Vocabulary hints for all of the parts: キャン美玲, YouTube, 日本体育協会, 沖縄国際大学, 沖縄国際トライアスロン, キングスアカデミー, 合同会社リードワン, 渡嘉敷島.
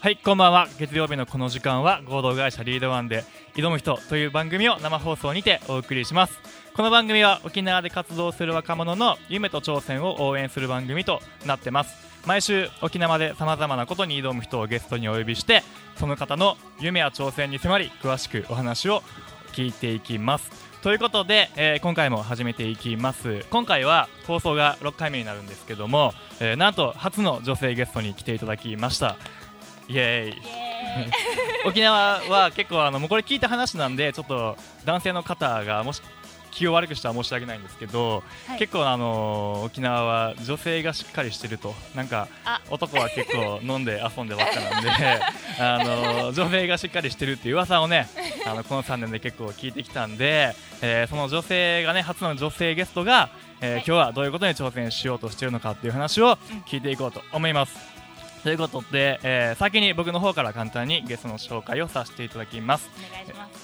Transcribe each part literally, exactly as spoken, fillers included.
はい、こんばんは。月曜日のこの時間は合同会社リードワンで挑む人という番組を生放送にてお送りします。この番組は沖縄で活動する若者の夢と挑戦を応援する番組となってます。毎週沖縄で様々なことに挑む人をゲストにお呼びして、その方の夢や挑戦に迫り詳しくお話を聞いていきますということで、えー、今回も始めていきます。今回は放送がろっかいめになるんですけども、えー、なんと初の女性ゲストに来ていただきました。イエーイ、イエーイ沖縄は結構あのもうこれ聞いた話なんで、ちょっと男性の方がもし気を悪くしたら申し訳ないんですけど、はい、結構あの沖縄は女性がしっかりしてると、なんか男は結構飲んで遊んでばっかなんであの女性がしっかりしてるっていう噂をね、あのこのさんねんで結構聞いてきたんで、えー、その女性がね、初の女性ゲストが、えーはい、今日はどういうことに挑戦しようとしてるのかっていう話を聞いていこうと思います、うん。ということで、えー、先に僕の方から簡単にゲストの紹介をさせていただきます。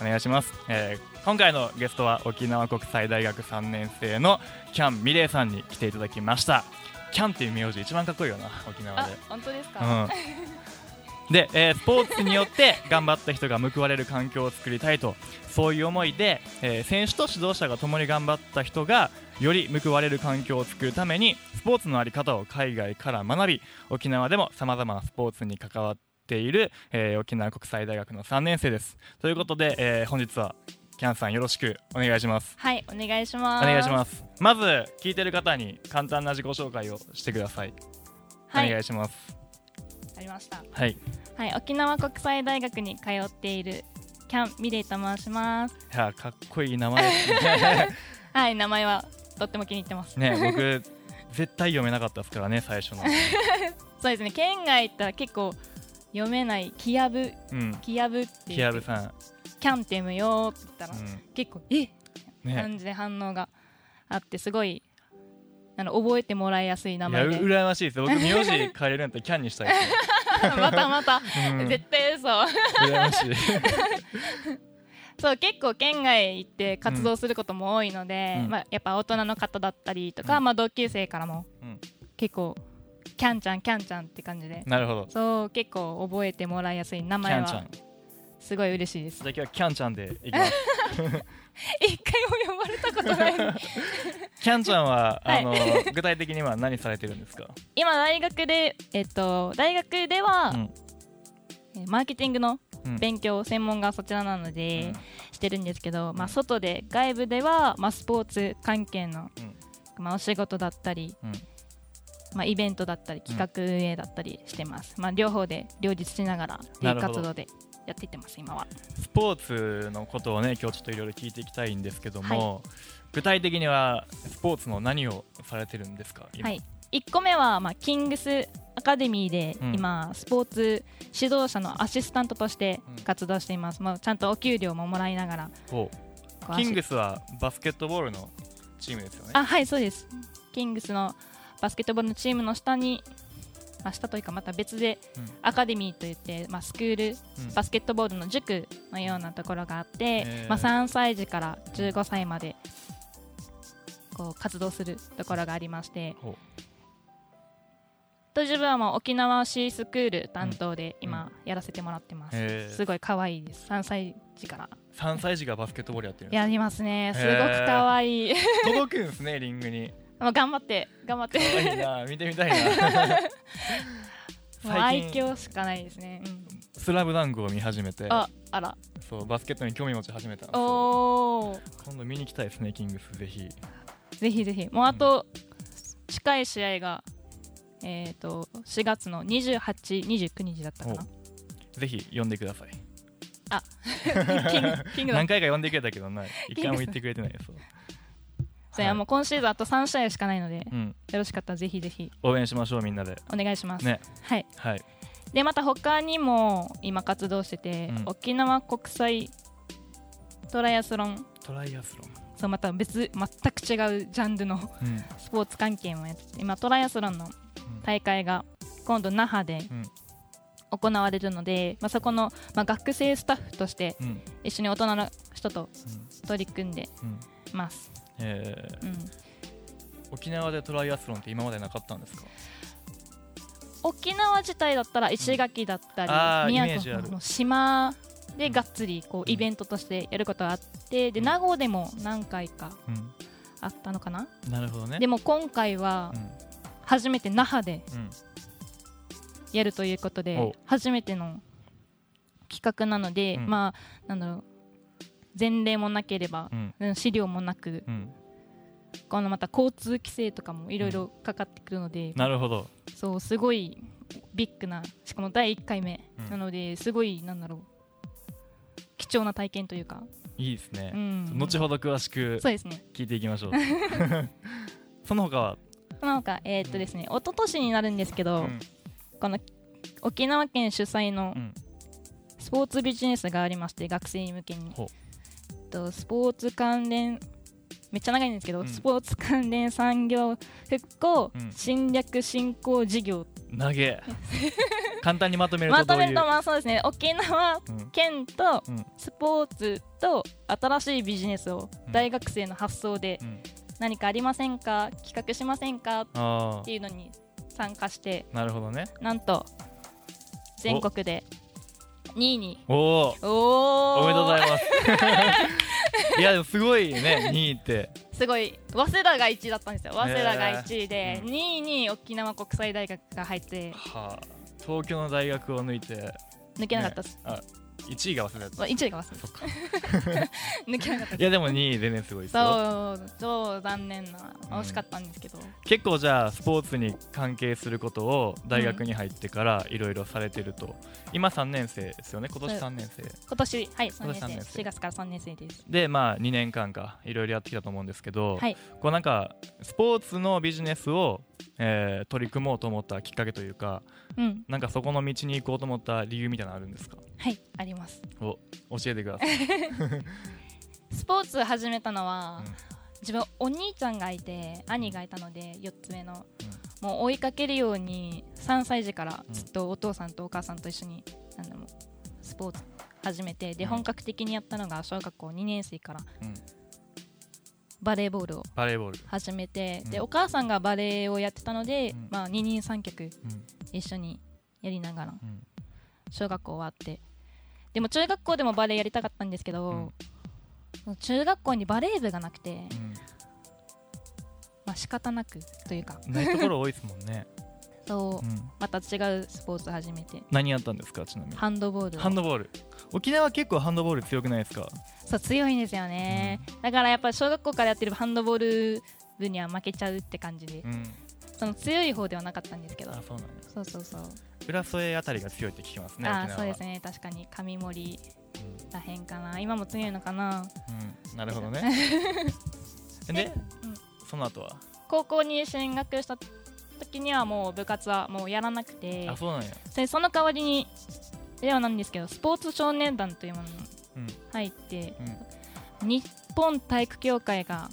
お願いします。えー、今回のゲストは沖縄国際大学さんねん生のキャン美玲さんに来ていただきました。キャンっていう名字一番かっこいいよな、沖縄で。あ、本当ですか。うん、で、えー、スポーツによって頑張った人が報われる環境を作りたいと、そういう思いで、えー、選手と指導者が共に頑張った人がより報われる環境を作るために、スポーツの在り方を海外から学び、沖縄でも様々なスポーツに関わっている、えー、沖縄国際大学のさんねん生ですということで、えー、本日はキャンさんよろしくお願いします。はい、お願いします。お願いします。まず聞いてる方に簡単な自己紹介をしてください。はい、お願いします。ありました、はいはい、沖縄国際大学に通っているキャン美玲と申します。いや、かっこいい名前はい、名前はとっても気に入ってますね。僕絶対読めなかったですからね、最初のそうですね、県外行ったら結構読めない、キヤブ、うん、キヤブって言って、キヤブさんキャンって読むよって言ったら、うん、結構えっ、ね、感じで反応があって、すごいあの覚えてもらいやすい名前で、いやうらやましいです。僕名字変えれるんだったらキャンにしたいですまたまた、うん、絶対嘘うらやましいそう、結構県外行って活動することも多いので、うんまあ、やっぱ大人の方だったりとか、うんまあ、同級生からも結構キャンちゃんキャンちゃんって感じで、なるほど、そう結構覚えてもらいやすい名前はすごい嬉しいです。じゃあ今日はキャンちゃんでいきます一回も呼ばれたことないキャンちゃんはあの、はい、具体的には何されてるんですか？今大学で、えっと、大学では、うん、マーケティングの勉強専門がそちらなのでしてるんですけど、うんまあ、外で外部では、まあ、スポーツ関係の、うんまあ、お仕事だったり、うんまあ、イベントだったり企画運営だったりしてます、うんまあ、両方で両立しながらという活動でやっていってます。今はスポーツのことをね、今日ちょっといろいろ聞いていきたいんですけども、はい、具体的にはスポーツの何をされてるんですか？はい、いっこめは、まあ、キングスアカデミーで今、うん、スポーツ指導者のアシスタントとして活動しています、うんまあ、ちゃんとお給料ももらいながら。おキングスはバスケットボールのチームですよね？あ、はい、そうです。キングスのバスケットボールのチームの下に、まあ、下というかまた別でアカデミーといって、まあ、スクール、うん、バスケットボールの塾のようなところがあって、うんまあ、さんさい児からじゅうごさいまでこう活動するところがありまして、と自分はもう沖縄 C スクール担当で今やらせてもらってます、うんうん、すごい可愛いです。さんさい児からさんさい児がバスケットボールやってるんですか？やりますね、すごく可愛い届くんですね、リングに。頑張って頑張って可愛いな、見てみたいなもう愛嬌しかないですね、うん、スラムダンクを見始めて、あ、あらそうバスケットに興味持ち始めたんです。お今度見に来たいですね、キングス。ぜひぜひぜひ、もうあと、うん、近い試合がえー、としがつのにじゅうはち、にじゅうくにちだったかな。ぜひ呼んでください。あキングキング何回か呼んでくれたけどない一回も言ってくれてないよ。そうそれはもう今シーズンあとさんしあいしかないので、うん、よろしかったらぜひぜひ応援しましょう、みんなでお願いします、ね、はい、はい、でまた他にも今活動してて、うん、沖縄国際トライアスロントライアスロンそうまた別全く違うジャンルの、うん、スポーツ関係もやってて、今トライアスロンの大会が今度那覇で行われるので、まあ、そこの、まあ、学生スタッフとして一緒に大人の人と取り組んでます、うんうんえーうん、沖縄でトライアスロンって今までなかったんですか？沖縄自体だったら石垣だったり、うん、宮古の島でがっつりこうイベントとしてやることがあって、うん、で名護でも何回かあったのかな、うん、なるほどね。でも今回は初めて那覇でやるということで、うん、初めての企画なので、うん、まあなんだろう、前例もなければ、うん、資料もなく、うん、このまた交通規制とかもいろいろかかってくるので、うん、なるほど。そう、すごいビッグな、しかもだいいっかいめなので、うん、すごいなんだろう、貴重な体験というか、いいですね、うん、後ほど詳しく聞いていきましょう。 そうですね。その他はその他、えーっとですね、うん、一昨年になるんですけど、うん、この沖縄県主催のスポーツビジネスがありまして、学生向けに、うん、とスポーツ関連、めっちゃ長いんですけど、うん、スポーツ関連産業復興、うん、侵略振興事業。長え。簡単にまとめるとどういう？まとめると、まあそうですね、沖縄県とスポーツと新しいビジネスを大学生の発想で何かありませんか、企画しませんかっていうのに参加して、なるほどね。なんと全国でにいに。おお。おめでとうございます。いやでもすごいね、にいってすごい。早稲田がいちいだったんですよ。早稲田がいちいで、うん、にいに沖縄国際大学が入って、はあ、東京の大学を抜いて抜けなかったっす、ね、あいちいが早稲田だった。いちいが早稲田、そっか。抜けなかった。いやでもにいでね、すごい。そう超残念な、惜しかったんですけど、うん、結構じゃあスポーツに関係することを大学に入ってからいろいろされてると、うん、今さんねん生ですよね。今年さんねん生、今年はいさんねん生、年生しがつからさんねん生です。でまあにねんかんかいろいろやってきたと思うんですけど、はい、こうなんかスポーツのビジネスを、えー、取り組もうと思ったきっかけというか、うん、なんかそこの道に行こうと思った理由みたいなのあるんですか？はいあります。お教えてください。スポーツを始めたのは、うん、自分お兄ちゃんがいて兄がいたのでよっつめの、うん、もう追いかけるようにさんさいじからずっとお父さんとお母さんと一緒に、うん、なんスポーツ始めて、で、うん、本格的にやったのが小学校にねん生から、うん、バレーボールを始めて、うん、でお母さんがバレーをやってたので、うんまあ、二人三脚、うん、一緒にやりながら、うん、小学校終わって、でも中学校でもバレーやりたかったんですけど、うん、中学校にバレー部がなくて、うん、まあ仕方なくというかないところ多いですもんね。そう、うん、また違うスポーツ始めて。何やったんですか？ちなみにハンドボール。ハンドボール、沖縄結構ハンドボール強くないですか？そう強いんですよね、うん、だからやっぱり小学校からやってるハンドボール部には負けちゃうって感じで、うん、その強い方ではなかったんですけど。あ、そうなんです。そうそうそう、浦添あたりが強いって聞きますね。あ、そうですね、確かに上森らへんかな、今も強いのかな、うん、なるほどね。で、で、うん、その後は高校に進学した時にはもう部活はもうやらなくて。あ、そうなんや。で、その代わりにではなんですけど、スポーツ少年団というものに入って、うん、日本体育協会が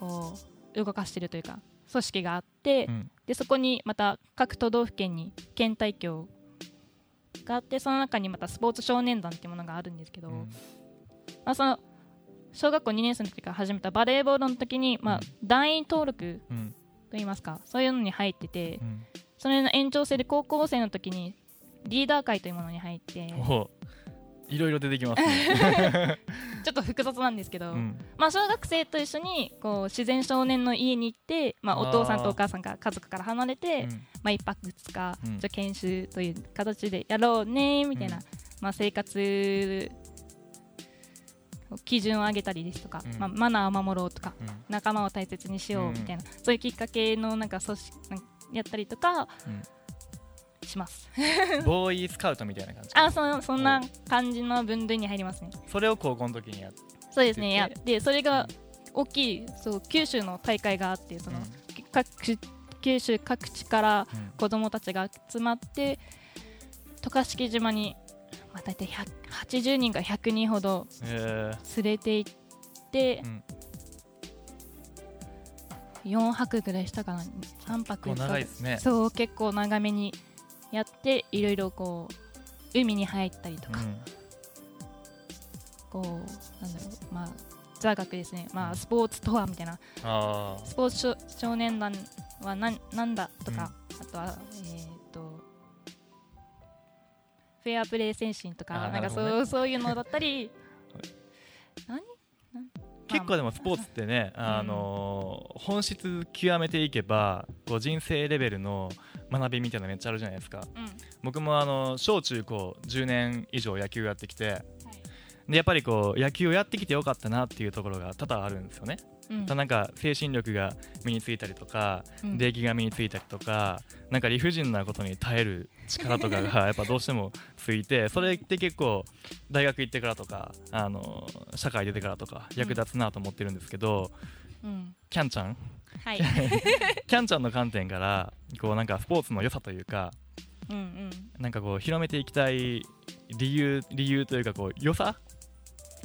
こう動かしてるというか組織があって、うん、でそこにまた各都道府県に県大協があって、その中にまたスポーツ少年団っていうものがあるんですけど、うんまあ、その小学校にねん生の時から始めたバレーボールの時に、まあ、団員登録といいますか、うん、そういうのに入ってて、うん、それの延長線で高校生の時にリーダー会というものに入って。おいろいろ出てきますね。ちょっと複雑なんですけど、うんまあ、小学生と一緒にこう自然少年の家に行って、まあ、お父さんとお母さんが家族から離れて、うんまあ、いっぱくふつか、うん、研修という形でやろうねみたいな、うんまあ、生活基準を上げたりですとか、うんまあ、マナーを守ろうとか、うん、仲間を大切にしようみたいな、うん、そういうきっかけのなんか組織なんかやったりとか、うんします。ボーイスカウトみたいな感じかな。あ、そ、そんな感じの分類に入りますね。それを高校の時にやって。そうですね、やってそれが大きい、そう九州の大会があって、その、うん、各九州各地から子どもたちが集まって、うん、渡嘉敷島に、まあ、大体ひゃくはちじゅうにんかひゃくにんほど連れて行って、うん、よんはくぐらいしたかな、さんぱく。結構長いですね。そう結構長めにやっていろいろこう海に入ったりとか、うん、こうなんだろう、まあ座学ですね、まあ、スポーツとはみたいな、あスポーツ少年団は 何, 何だとか、うん、あとは、えー、とフェアプレー精神とか、なんか そ, う、ね、そういうのだったり何結構でもスポーツってね、あのー、本質極めていけばこう人生レベルの学びみたいなのめっちゃあるじゃないですか、うん、僕もあの小中高じゅうねん以上野球やってきて、はい、でやっぱりこう野球をやってきてよかったなっていうところが多々あるんですよね、うん、なんか精神力が身についたりとか、うん、礼儀が身についたりとか、なんか理不尽なことに耐える力とかがやっぱどうしてもついてそれって結構大学行ってからとか、あの社会出てからとか役立つなと思ってるんですけど、うん、キャンちゃん、はい、キャンちゃんの観点からこうなんかスポーツの良さというか、うんうん、なんかこう広めていきたい理由、理由というかこう良さ、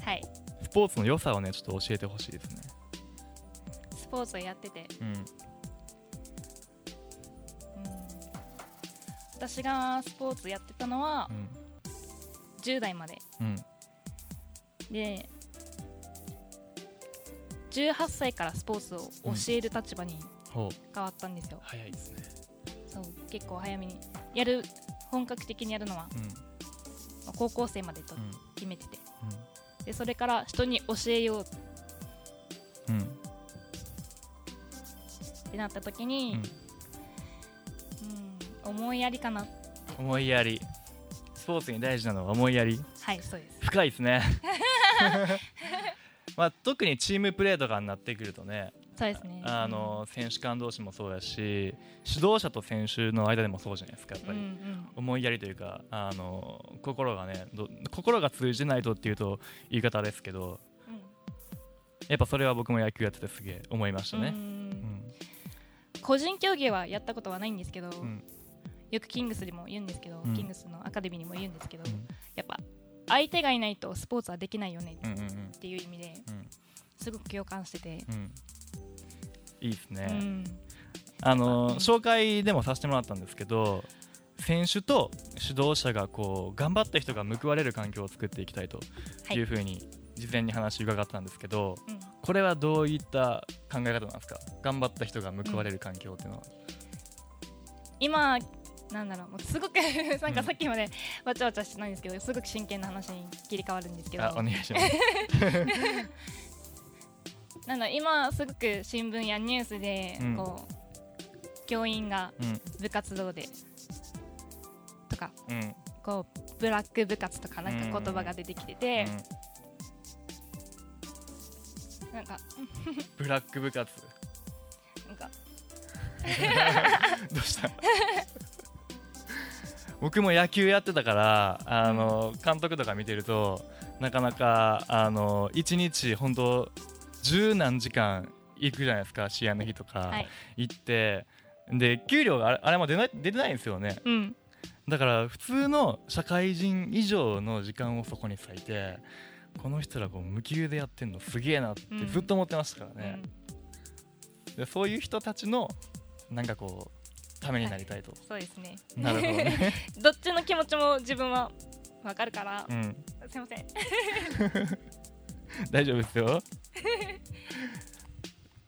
はい、スポーツの良さをねちょっと教えてほしいですね。スポーツをやってて、うんうん、私がスポーツやってたのは、うん、じゅう代まで、うん、でじゅうはっさいからスポーツを教える立場に変わったんですよ、うん、早いですね。そう結構早めにやる、本格的にやるのは、うん、高校生までと決めてて、うんうん、でそれから人に教えようってなった時に、うんうん、思いやりかな。思いやり、スポーツに大事なのは思いやり。はい、そうです。深いですね、まあ、特にチームプレーとかになってくるとね、そうですね、あの選手間同士もそうだし指導者と選手の間でもそうじゃないですか。やっぱり、うんうん、思いやりというか、あの心がねど心が通じてないとっていうと言い方ですけど、うん、やっぱそれは僕も野球やっててすげえ思いましたね。うん、うん、個人競技はやったことはないんですけど、うん、よくキングスでも言うんですけど、うん、キングスのアカデミーにも言うんですけど、うん、やっぱ相手がいないとスポーツはできないよねっていう意味で、うんうんうん、すごく共感してて、うん、いいですね、うん、あの、うん、紹介でもさせてもらったんですけど、選手と指導者がこう頑張った人が報われる環境を作っていきたいというふうに事前に話を伺ったんですけど、はい、これはどういった考え方なんですか？頑張った人が報われる環境っていうのは、うん、今なんだろう、もうすごくなんかさっきまでわちゃわちゃしてないんですけど、すごく真剣な話に切り替わるんですけど、あお願いしますなの今すごく新聞やニュースでこう、うん、教員が部活動で、うん、とか、うん、こうブラック部活とかなんか言葉が出てきてて、うん、なんかブラック部活なんかどうした僕も野球やってたからあの監督とか見てるとなかなかあのいちにち本当十何時間行くじゃないですか、試合の日とか行って、はい、で給料があれも出ない、出てないんですよね、うん、だから普通の社会人以上の時間をそこに割いてこの人らこう無給でやってんのすげえなってずっと思ってましたからね、うん、でそういう人たちのなんかこうためになりたいと、はい、そうですね、なるほどねどっちの気持ちも自分は分かるから、うん、すいません大丈夫ですよ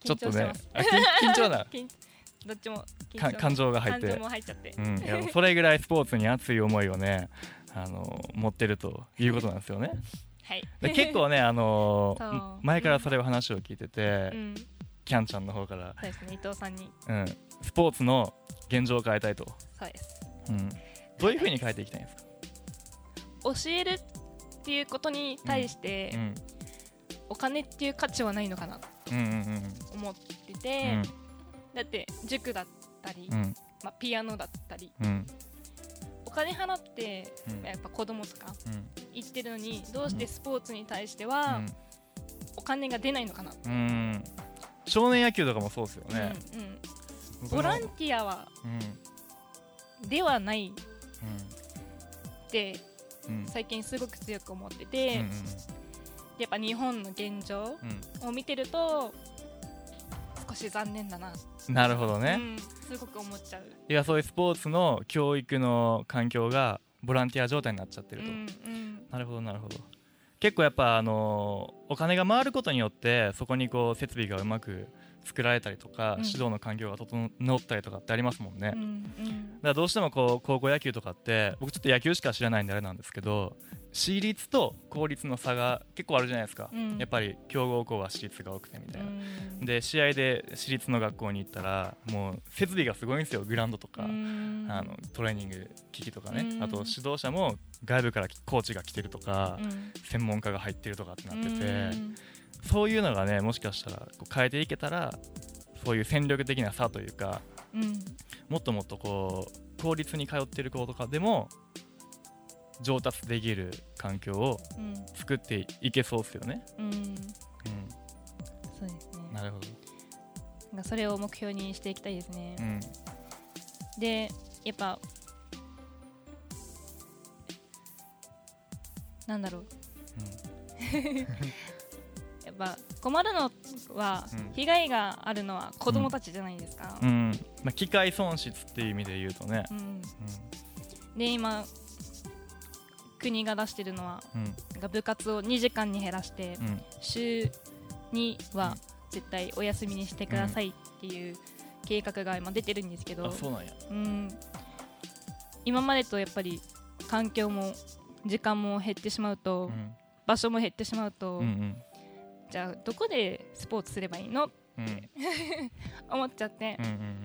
ちょっとねあ緊張などっちも緊張感情が入って感情も入っちゃって、うん、いやそれぐらいスポーツに熱い思いをねあの持ってるということなんですよねはいで結構ねあのー、前からそれを話を聞いてて、うん、キャンちゃんの方からそうですね伊藤さんに、うん、スポーツの現状を変えたいと。そうです、うん、どういう風に変えていきたいんですか？教えるっていうことに対して、うんうんお金っていう価値はないのかなと思ってて、うんうんうん、だって塾だったり、うんまあ、ピアノだったり、うん、お金払って、うん、やっぱ子供とか行ってるのに、うん、どうしてスポーツに対してはお金が出ないのかな、うんうん、少年野球とかもそうですよね、うんうん、ボランティアは、うん、ではないって、うん、最近すごく強く思ってて、うんうんやっぱ日本の現状を見てると少し残念だな。なるほどね、うん、すごく思っちゃう。いや、そういうスポーツの教育の環境がボランティア状態になっちゃってると、うんうん、なるほどなるほど。結構やっぱあのお金が回ることによってそこにこう設備がうまく作られたりとか、うん、指導の環境が整ったりとかってありますもんね、うんうん、だからどうしてもこう高校野球とかって僕ちょっと野球しか知らないんであれなんですけど、私立と公立の差が結構あるじゃないですか、うん、やっぱり強豪校は私立が多くてみたいな、うん、で試合で私立の学校に行ったらもう設備がすごいんですよ。グラウンドとか、うん、あのトレーニング機器とかね、うん、あと指導者も外部からコーチが来てるとか、うん、専門家が入ってるとかってなってて、うんそういうのがね、もしかしたらこう変えていけたら、そういう戦力的な差というか、うん、もっともっとこう公立に通ってる子とかでも上達できる環境を作っていけそうですよね、うんうんうん、そうですね。なるほど。なんかそれを目標にしていきたいですね、うん、で、やっぱなんだろう、うん困るのは、うん、被害があるのは子どもたちじゃないですか、うんうんまあ、機械損失っていう意味で言うとね、うんうん、で今国が出してるのは、うん、部活をにじかんに減らして、うん、週には絶対お休みにしてくださいっていう計画が今出てるんですけど、あ、そうなんや、うん、今までとやっぱり環境も時間も減ってしまうと、うん、場所も減ってしまうと、うんうんじゃあどこでスポーツすればいいのって、うん、思っちゃって、うんうんうん、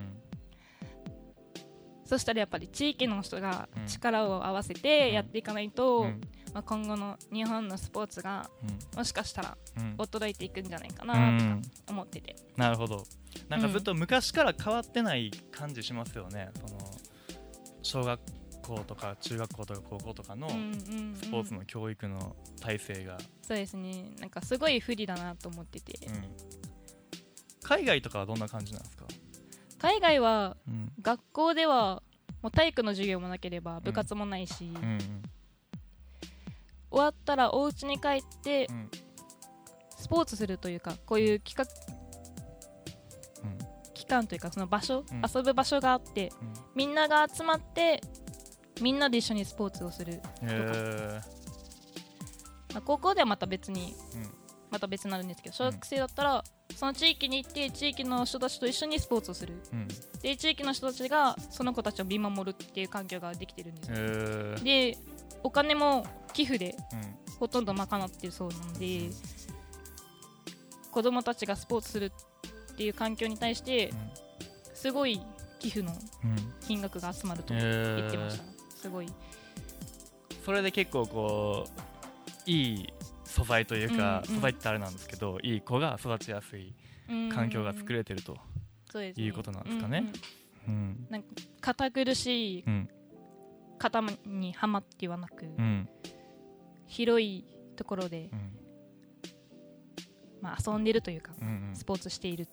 そしたらやっぱり地域の人が力を合わせてやっていかないと、うんうんまあ、今後の日本のスポーツがもしかしたら衰えていくんじゃないかなとか思ってて、うんうん、なるほど。なんかずっと昔から変わってない感じしますよね、うん、その小学校とか中学校とか高校とかのスポーツの教育の体制が、うんうんうん、そうですね。なんかすごい不利だなと思ってて、うん、海外とかはどんな感じなんですか？海外は学校ではもう体育の授業もなければ部活もないし、うんうんうん、終わったらお家に帰ってスポーツするというかこういう企画、うん、期間というかその場所、うん、遊ぶ場所があって、うん、みんなが集まってみんなで一緒にスポーツをするとか、えーまあ、高校ではまた別に、うん、また別になるんですけど小学生だったら、うん、その地域に行って地域の人たちと一緒にスポーツをする、うん、で地域の人たちがその子たちを見守るっていう環境ができてるんです、えー、でお金も寄付でほとんど賄ってるそうなので、うん、子どもたちがスポーツするっていう環境に対してすごい寄付の金額が集まると言ってました、うんえーすごい。それで結構こういい素材というか、うんうん、素材ってあれなんですけどいい子が育ちやすい環境が作れてると、うんうん、いうことなんですかね、うんうんうん、なんか堅苦しい型にはまってはなく、うん、広いところで、うんまあ、遊んでるというか、うんうん、スポーツしているって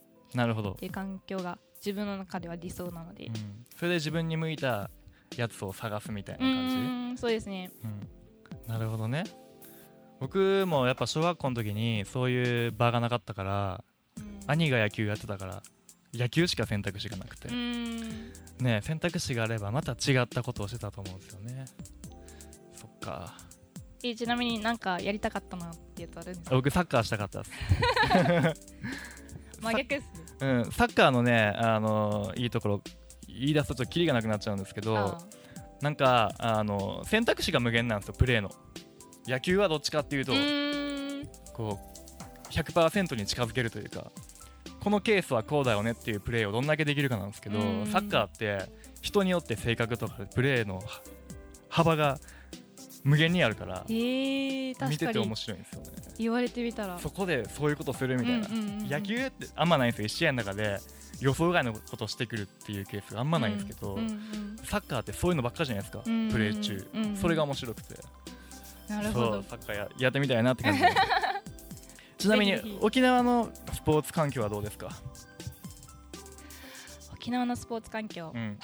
いう環境が自分の中では理想なので、うん、それで自分に向いたやつを探すみたいな感じ。うんそうですね、うん、なるほどね。僕もやっぱ小学校の時にそういう場がなかったから、うん、兄が野球やってたから野球しか選択肢がなくて、うん、ねえ選択肢があればまた違ったことをしてたと思うんですよね。そっか。えちなみになんかやりたかったなってやつあるんですか？僕サッカーしたかったです真逆です、うん、サッカーのね、あのー、いいところ言い出すとちょっとキリがなくなっちゃうんですけど、ああなんかあの選択肢が無限なんですよ。プレーの野球はどっちかっていうとうんこう ひゃくパーセント に近づけるというかこのケースはこうだよねっていうプレーをどんだけできるかなんですけど、サッカーって人によって性格とかプレーの幅が無限にあるから、えー、確かに見てて面白いんですよね。言われてみたらそこでそういうことするみたいな、うんうんうんうん、野球ってあんまないんですよ。いち試合の中で予想外のことをしてくるっていうケースがあんまないんですけど、うんうんうん、サッカーってそういうのばっかじゃないですか、うんうん、プレー中、うんうん、それが面白くてなるほどそうサッカー や, やってみたいなって感じでちなみに沖縄のスポーツ環境はどうですか？沖縄のスポーツ環境、うん、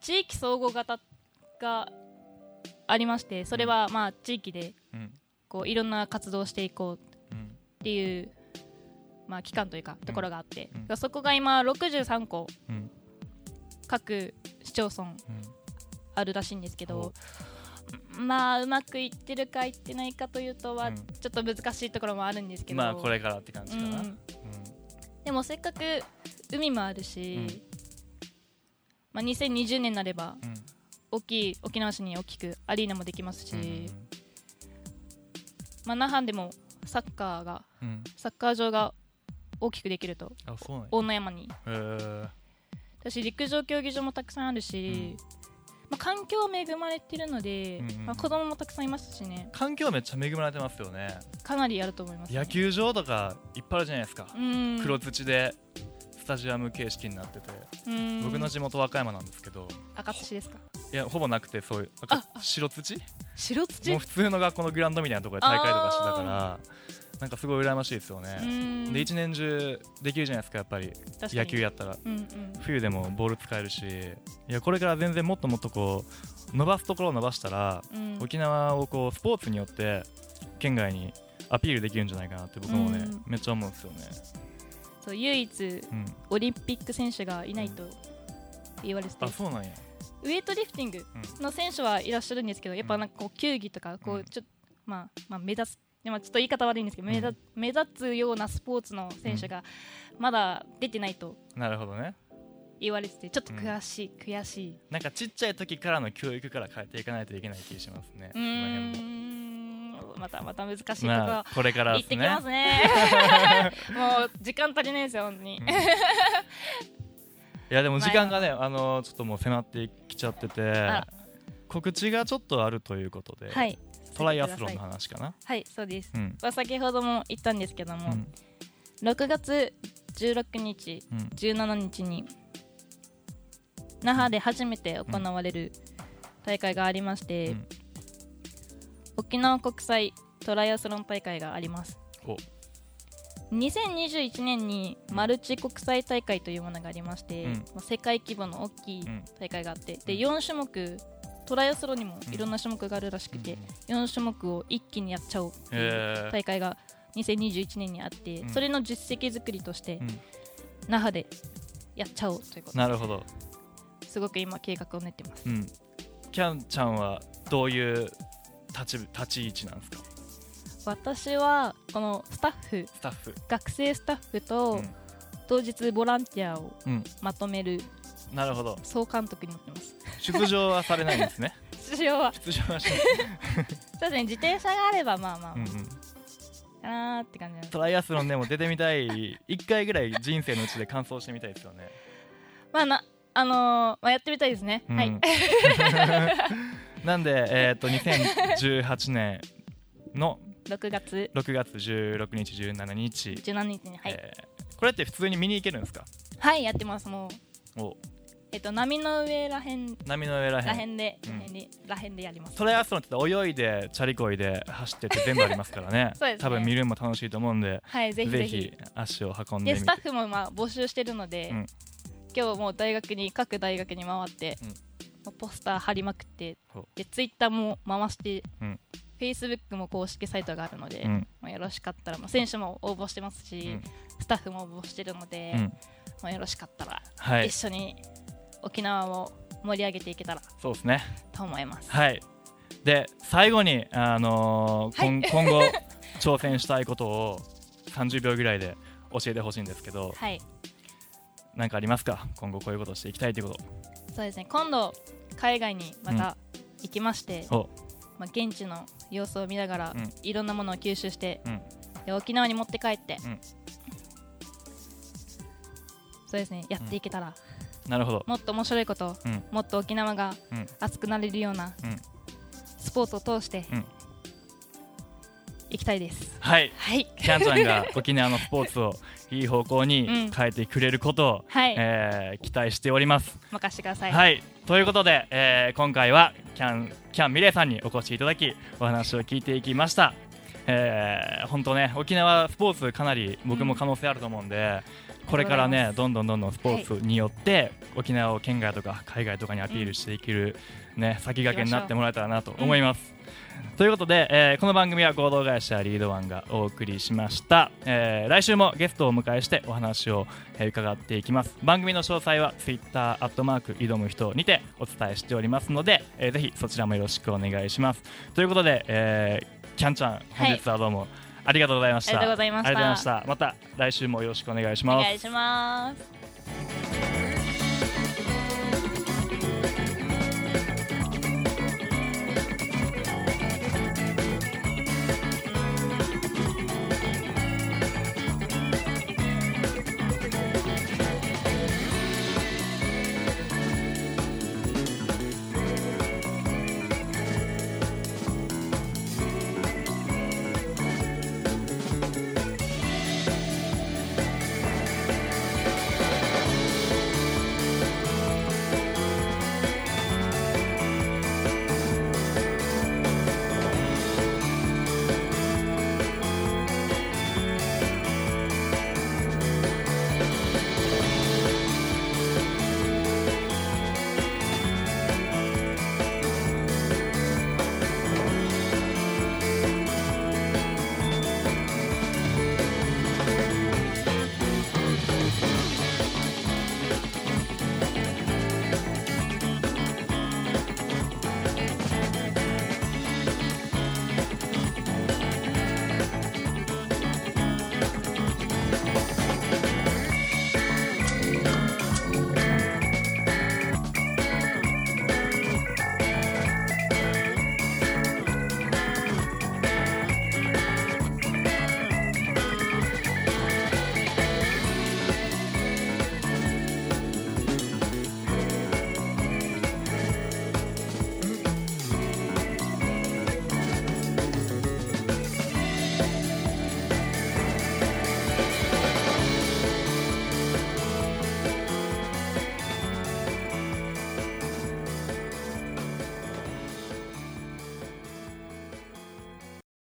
地域総合型がありまして、それはまあ地域でこういろんな活動をしていこうっていう、うんまあ、機関というかところがあって、うん、そこが今ろくじゅうさんこ各市町村あるらしいんですけど、うん、まあうまくいってるかいってないかというとは、うん、ちょっと難しいところもあるんですけど、まあこれからって感じかな、うんうん、でもせっかく海もあるし、うんまあ、にせんにじゅうねんになれば、うん、大きい沖縄市に大きくアリーナもできますし、うんまあ、那覇でもサッカーが、うん、サッカー場が大きくできると、あ、そうね、大野山に、へー、私陸上競技場もたくさんあるし、うんまあ、環境は恵まれてるので、うんうんまあ、子供もたくさんいますしね。環境はめっちゃ恵まれてますよね。かなりあると思います、ね、野球場とかいっぱいあるじゃないですか。うん黒土でスタジアム形式になってて、うん僕の地元和歌山なんですけど、赤土ですか。いやほぼなくて、そういう赤白土白土もう普通の学校のグラウンドみたいなところで大会とかしてたから、なんかすごい羨ましいですよね。で一年中できるじゃないですか、やっぱり野球やったら、うんうん、冬でもボール使えるし、いやこれから全然もっともっとこう伸ばすところを伸ばしたら、うん、沖縄をこうスポーツによって県外にアピールできるんじゃないかなって僕もね、うん、めっちゃ思うんですよね。そう唯一、うん、オリンピック選手がいないと言われてて、うん、あそうなんや。ウエイトリフティングの選手はいらっしゃるんですけど、やっぱなんかこう球技とかこうちょっと、うんまあまあ、目立つでもちょっと言い方悪いんですけど、うん、目立、目立つようなスポーツの選手がまだ出てないと、なるほどね、言われててちょっと悔しい、うん、悔しい。なんかちっちゃい時からの教育から変えていかないといけない気がしますね。うーんまたまた難しいことはこれから言ってきますね。もう時間足りないですよ本当に、うん、いやでも時間がね、あのちょっともう迫ってきちゃってて、告知がちょっとあるということで、はい、トライアスロンの話かな。はいそうです、うんまあ、先ほども言ったんですけども、うん、ろくがつじゅうろくにち、うん、じゅうしちにちに那覇で初めて行われる大会がありまして、うん、沖縄国際トライアスロン大会があります。おにせんにじゅういちねんにマルチ国際大会というものがありまして、うん、世界規模の大きい大会があって、うん、でよんしゅもくトライアスロンにもいろんな種目があるらしくて、うん、よんしゅもくを一気にやっちゃおうっていう大会がにせんにじゅういちねんにあって、えー、それの実績作りとして、うん、那覇でやっちゃおうということで、なるほど、すごく今計画を練ってます、うん、キャンちゃんはどういう立ち、立ち位置なんですか。私はこのスタッフ、スタッフ学生スタッフと、うん、当日ボランティアをまとめる、うんなるほど、総監督になってます。出場はされないんですね。出場は出場はしない。確かに自転車があればまあまあ、うんうん、かなーって感じなんです。トライアスロンでも出てみたい。いっかいぐらい人生のうちで完走してみたいですよね。まあな、あのーまあ、やってみたいですね、うん、はい。なんで、えー、とにせんじゅうはちねんのろくがつろくがつじゅうろくにちじゅうしちにちじゅうしちにちに、はいえー、これって普通に見に行けるんですか。はいやってます。もうおえっと、波の上らへん波の上らへんで、うん、らへんでやります。トライアスロンって泳いでチャリこいで走ってって全部ありますからね。そうですね、多分見るのも楽しいと思うんで、はい、ぜひぜひ、ぜひ足を運んでみて。でスタッフもまあ募集してるので、うん、今日もう大学に各大学に回って、うん、ポスター貼りまくってでツイッターも回して、うん、Facebook も公式サイトがあるので、うんまあ、よろしかったら、まあ、選手も応募してますし、うん、スタッフも応募してるので、うんまあ、よろしかったら、はい、一緒に沖縄を盛り上げていけたら、そうですねと思います、はい、で最後に、あのーはい、今後挑戦したいことをさんじゅうびょうぐらいで教えてほしいんですけど、はい、なんかありますか。今後こういうことをしていきたいということ。そうですね、今度海外にまた行きまして、うんまあ、現地の様子を見ながら、うん、いろんなものを吸収して、うん、で沖縄に持って帰って、うん、そうですねやっていけたら、うんなるほど、もっと面白いこと、うん、もっと沖縄が熱くなれるような、うん、スポーツを通して、うん、行きたいです、はいはい、キャンちゃんが沖縄のスポーツをいい方向に変えてくれることを、うんえー、期待しております。任せてください、はい、ということで、えー、今回はキャン、キャン美玲さんにお越しいただきお話を聞いていきました。本当、えー、ね沖縄スポーツかなり僕も可能性あると思うんで、うんこれからねどんどんどんどんスポーツによって沖縄を県外とか海外とかにアピールしていける、ね、先駆けになってもらえたらなと思います。ということで、えー、この番組は合同会社リードワンがお送りしました、えー、来週もゲストをお迎えしてお話を、えー、伺っていきます。番組の詳細はツイッターアットマーク挑む人にてお伝えしておりますので、えー、ぜひそちらもよろしくお願いします。ということで、えー、キャンちゃん本日はどうも、はい、ありがとうございました。ありがとうございました。また来週もよろしくお願いします。お願いします。